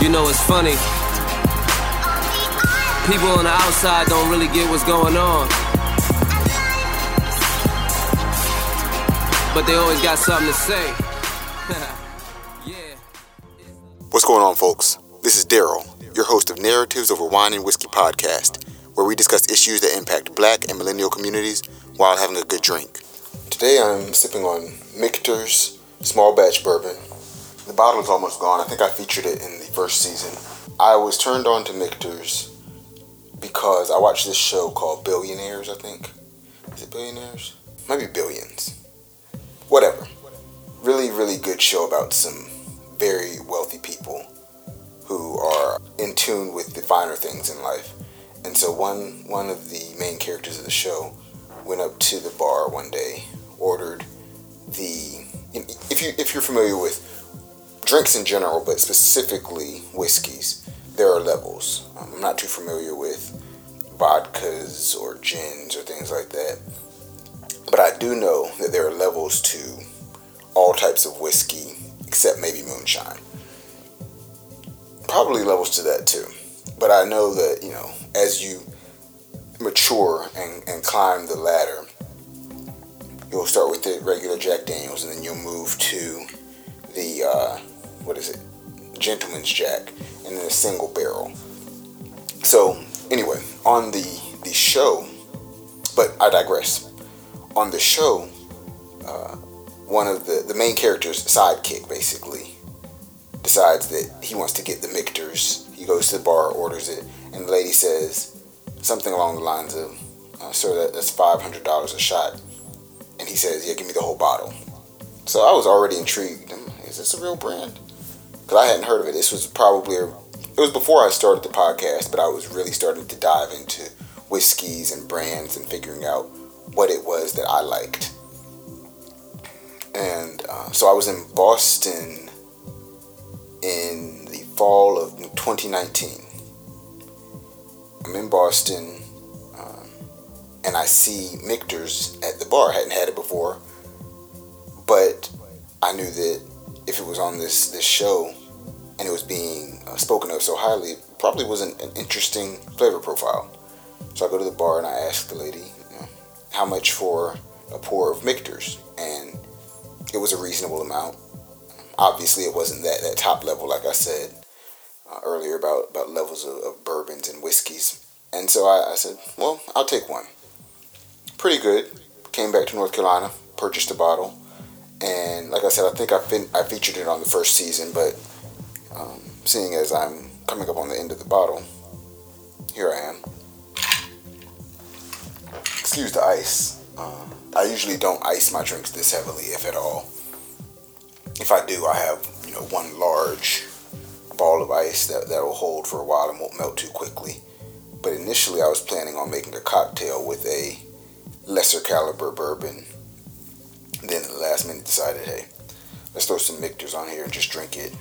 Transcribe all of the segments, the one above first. You know, it's funny. People on the outside don't really get what's going on. But they always got something to say. Yeah. What's going on, folks? This is Daryl, your host of Narratives Over Wine and Whiskey podcast, where we discuss issues that impact black and millennial communities while having a good drink. Today I'm sipping on Michter's small batch bourbon. The bottle is almost gone. I think I featured it in the first season. I was turned on to Michter's because I watched this show called Billionaires, I think. Is it Billionaires? Might be Billions. Whatever. Really, really good show about some very wealthy people who are in tune with the finer things in life. And so one of the main characters of the show went up to the bar one day, ordered the... If you're familiar with drinks in general, but specifically whiskeys, there are levels. I'm not too familiar with vodkas or gins or things like that. But I do know that there are levels to all types of whiskey, except maybe moonshine. Probably levels to that too. But I know that, you know, as you mature and climb the ladder, you'll start with the regular Jack Daniels, and then you'll move to the, Gentleman's Jack, and then a single barrel. So, anyway, on the show, but I digress. On the show, one of the main character's sidekick basically decides that he wants to get the Michter's. He goes to the bar, orders it, and the lady says something along the lines of, "Sir, that's $500 a shot." And he says, "Yeah, give me the whole bottle." So I was already intrigued. Is this a real brand? Because I hadn't heard of it. This was probably it was before I started the podcast, but I was really starting to dive into whiskeys and brands and figuring out what it was that I liked. And so I was in Boston in the fall of 2019. I'm in Boston, and I see Michter's at the bar. I hadn't had it before, but I knew that if it was on this show and it was being spoken of so highly, it probably was an interesting flavor profile. So I go to the bar and I ask the lady, how much for a pour of Michter's? And it was a reasonable amount. Obviously, it wasn't that top level, like I said earlier about levels of bourbons and whiskeys. And so I said, well, I'll take one. Pretty good. Came back to North Carolina, purchased a bottle. And like I said, I think I featured it on the first season, but seeing as I'm coming up on the end of the bottle, here I am. Excuse the ice. I usually don't ice my drinks this heavily, if at all. If I do, I have one large ball of ice that will hold for a while and won't melt too quickly. But initially, I was planning on making a cocktail with a lesser caliber bourbon. Then at the last minute, decided, hey, let's throw some Michter's on here and just drink it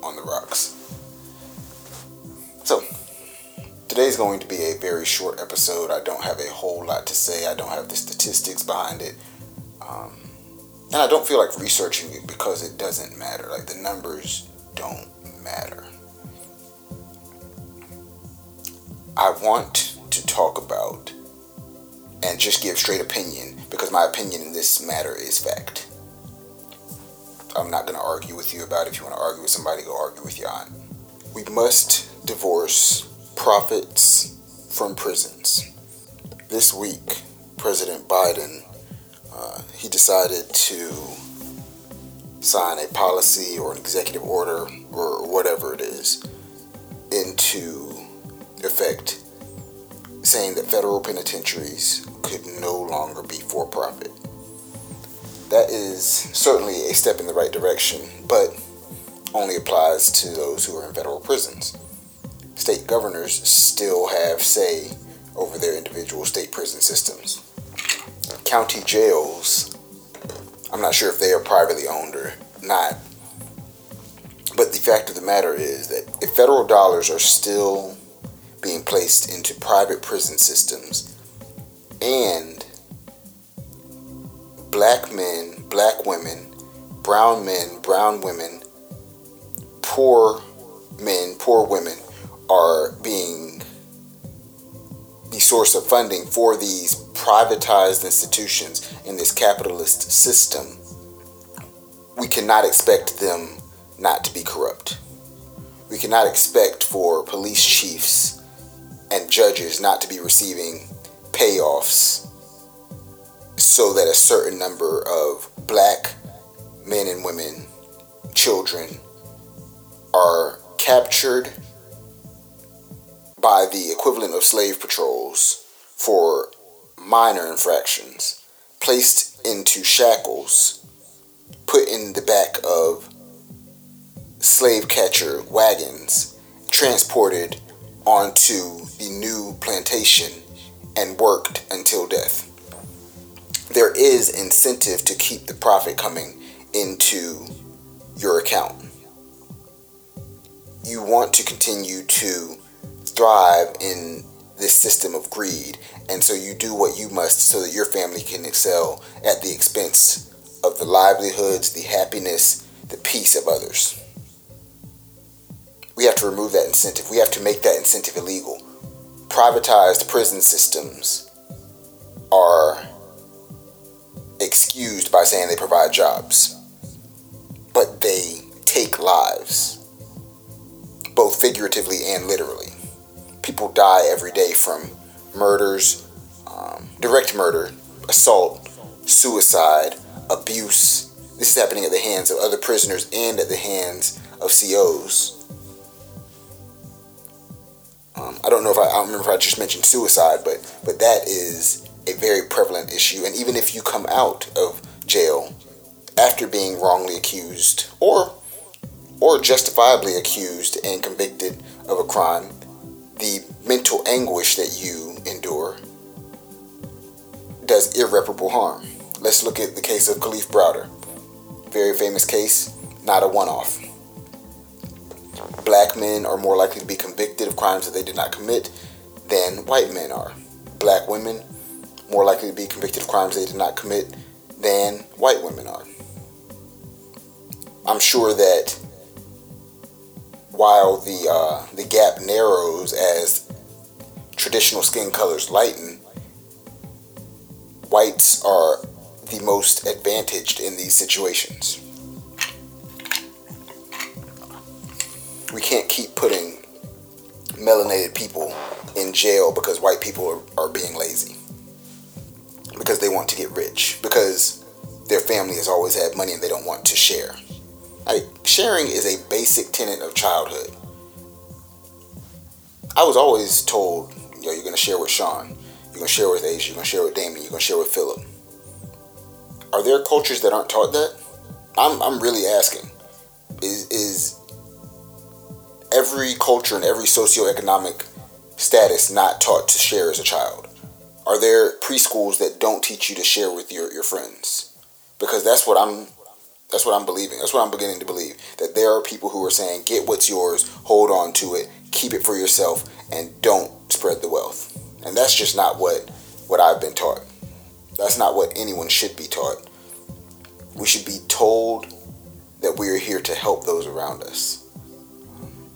on the rocks. So. Today's going to be a very short episode. I don't have a whole lot to say. I don't have the statistics behind it. And I don't feel like researching it because it doesn't matter. Like, the numbers don't matter. I want to talk about and just give straight opinion because my opinion in this matter is fact. I'm not going to argue with you about it. If you want to argue with somebody, go argue with your aunt. We must divorce profits from prisons. This week, President Biden, he decided to sign a policy or an executive order or whatever it is into effect saying that federal penitentiaries could no longer be for profit. That is certainly a step in the right direction, but only applies to those who are in federal prisons. State governors still have say over their individual state prison systems. County jails, I'm not sure if they are privately owned or not, but the fact of the matter is that if federal dollars are still being placed into private prison systems and black men, black women, brown men, brown women, poor men, poor women are being the source of funding for these privatized institutions in this capitalist system, we cannot expect them not to be corrupt. We cannot expect for police chiefs and judges not to be receiving payoffs so that a certain number of black men and women, children, are captured by the equivalent of slave patrols for minor infractions, placed into shackles, put in the back of slave catcher wagons, transported onto the new plantation, and worked until death. There is incentive to keep the profit coming into your account. You want to continue to thrive in this system of greed, and so you do what you must so that your family can excel at the expense of the livelihoods, the happiness, the peace of others. We have to remove that incentive. We have to make that incentive illegal. Privatized prison systems are excused by saying they provide jobs, but they take lives, both figuratively and literally. People die every day from murders, direct murder, assault, suicide, abuse. This is happening at the hands of other prisoners and at the hands of COs. I don't remember if I just mentioned suicide, but that is a very prevalent issue. And even if you come out of jail after being wrongly accused or justifiably accused and convicted of a crime, the mental anguish that you endure does irreparable harm. Let's look at the case of Kalief Browder. Very famous case, not a one-off. Black men are more likely to be convicted of crimes that they did not commit than white men are. Black women more likely to be convicted of crimes they did not commit than white women are. I'm sure that while the gap narrows as traditional skin colors lighten, whites are the most advantaged in these situations. We can't keep putting melanated people in jail because white people are being lazy, because they want to get rich, because their family has always had money and they don't want to share. Like, sharing is a basic tenet of childhood. I was always told, yo, you're going to share with Sean, you're going to share with Asia, you're going to share with Damien, you're going to share with Philip. Are there cultures that aren't taught that? I'm really asking. Is every culture and every socioeconomic status not taught to share as a child? Are there preschools that don't teach you to share with your friends? Because that's what I'm believing. That's what I'm beginning to believe. That there are people who are saying, get what's yours, hold on to it, keep it for yourself, and don't spread the wealth. And that's just not what I've been taught. That's not what anyone should be taught. We should be told that we are here to help those around us.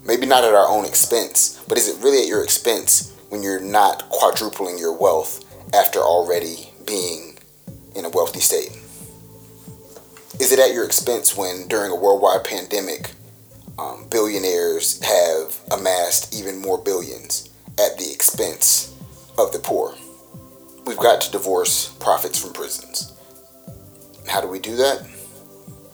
Maybe not at our own expense, but is it really at your expense when you're not quadrupling your wealth after already being in a wealthy state? Is it at your expense when during a worldwide pandemic, billionaires have amassed even more billions at the expense of the poor? We've got to divorce profits from prisons. How do we do that?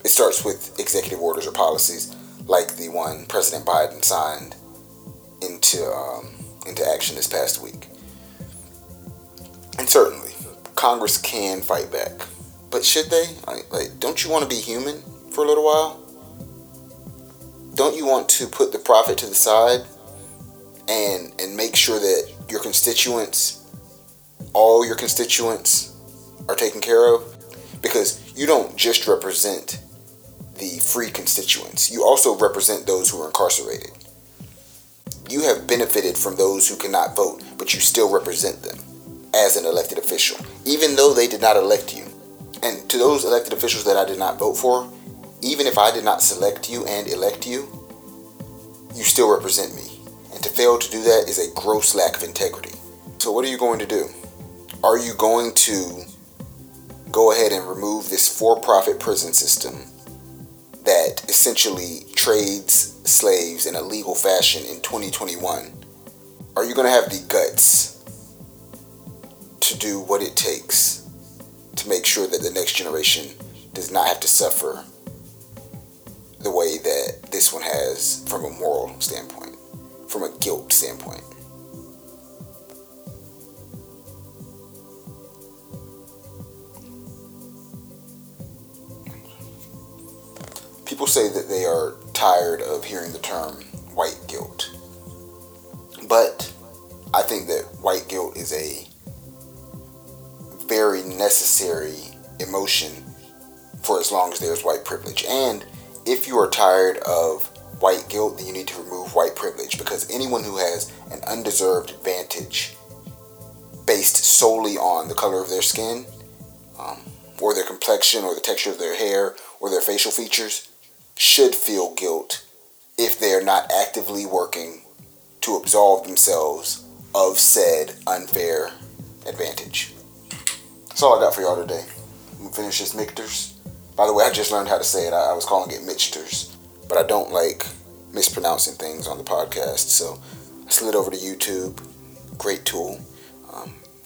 It starts with executive orders or policies like the one President Biden signed into action this past week. And certainly, Congress can fight back. But should they? Like, don't you want to be human for a little while? Don't you want to put the profit to the side and make sure that your constituents, all your constituents, are taken care of? Because you don't just represent the free constituents. You also represent those who are incarcerated. You have benefited from those who cannot vote, but you still represent them as an elected official, even though they did not elect you. And to those elected officials that I did not vote for, even if I did not select you and elect you, you still represent me. And to fail to do that is a gross lack of integrity. So what are you going to do? Are you going to go ahead and remove this for-profit prison system that essentially trades slaves in a legal fashion in 2021? Are you going to have the guts to do what it takes to make sure that the next generation does not have to suffer the way that this one has from a moral standpoint, from a guilt standpoint? People say that they are tired of hearing the term white guilt, but I think that white guilt is a very necessary emotion for as long as there's white privilege. And if you are tired of white guilt, then you need to remove white privilege, because anyone who has an undeserved advantage based solely on the color of their skin, or their complexion, or the texture of their hair, or their facial features, should feel guilt if they are not actively working to absolve themselves of said unfair advantage. That's all I got for y'all today. I'm gonna finish this Michter's. By the way, I just learned how to say it. I was calling it Michter's, but I don't like mispronouncing things on the podcast, so I slid over to YouTube. Great tool,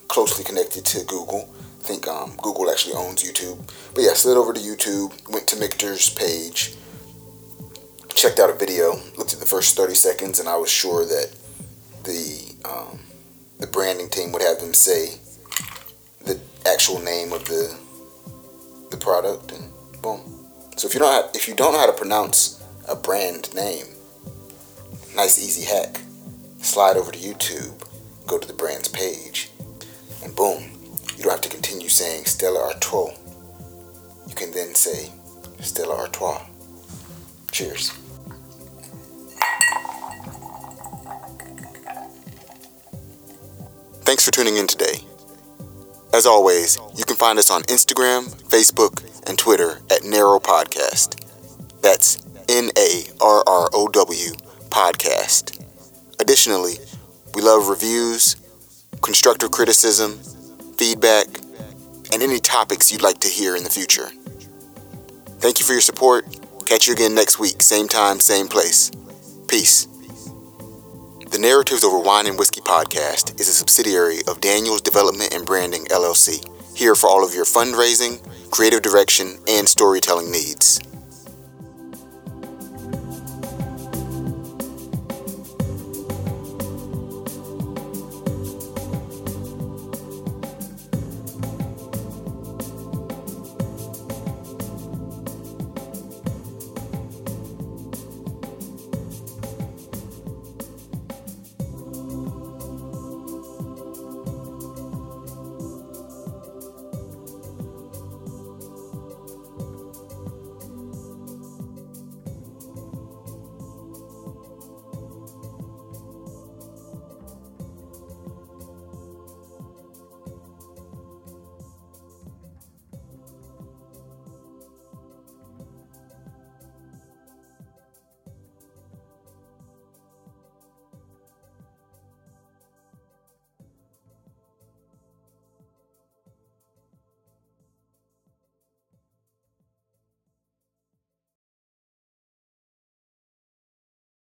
closely connected to Google. I think Google actually owns YouTube. But yeah, slid over to YouTube, went to Michter's page, checked out a video, looked at the first 30 seconds, and I was sure that the branding team would have them say the actual name of the product, and boom. So if you don't know how to pronounce a brand name, nice easy hack. Slide over to YouTube, go to the brand's page, and boom. You don't have to continue saying Stella Artois. You can then say Stella Artois. Cheers. Thanks for tuning in today. As always, you can find us on Instagram, Facebook, and Twitter at Narrow Podcast. That's Narrow Podcast. Additionally, we love reviews, constructive criticism, feedback, and any topics you'd like to hear in the future. Thank you for your support. Catch you again next week, same time, same place. Peace. The Narratives Over Wine and Whiskey podcast is a subsidiary of Daniel's Development and Branding, LLC, here for all of your fundraising, creative direction, and storytelling needs.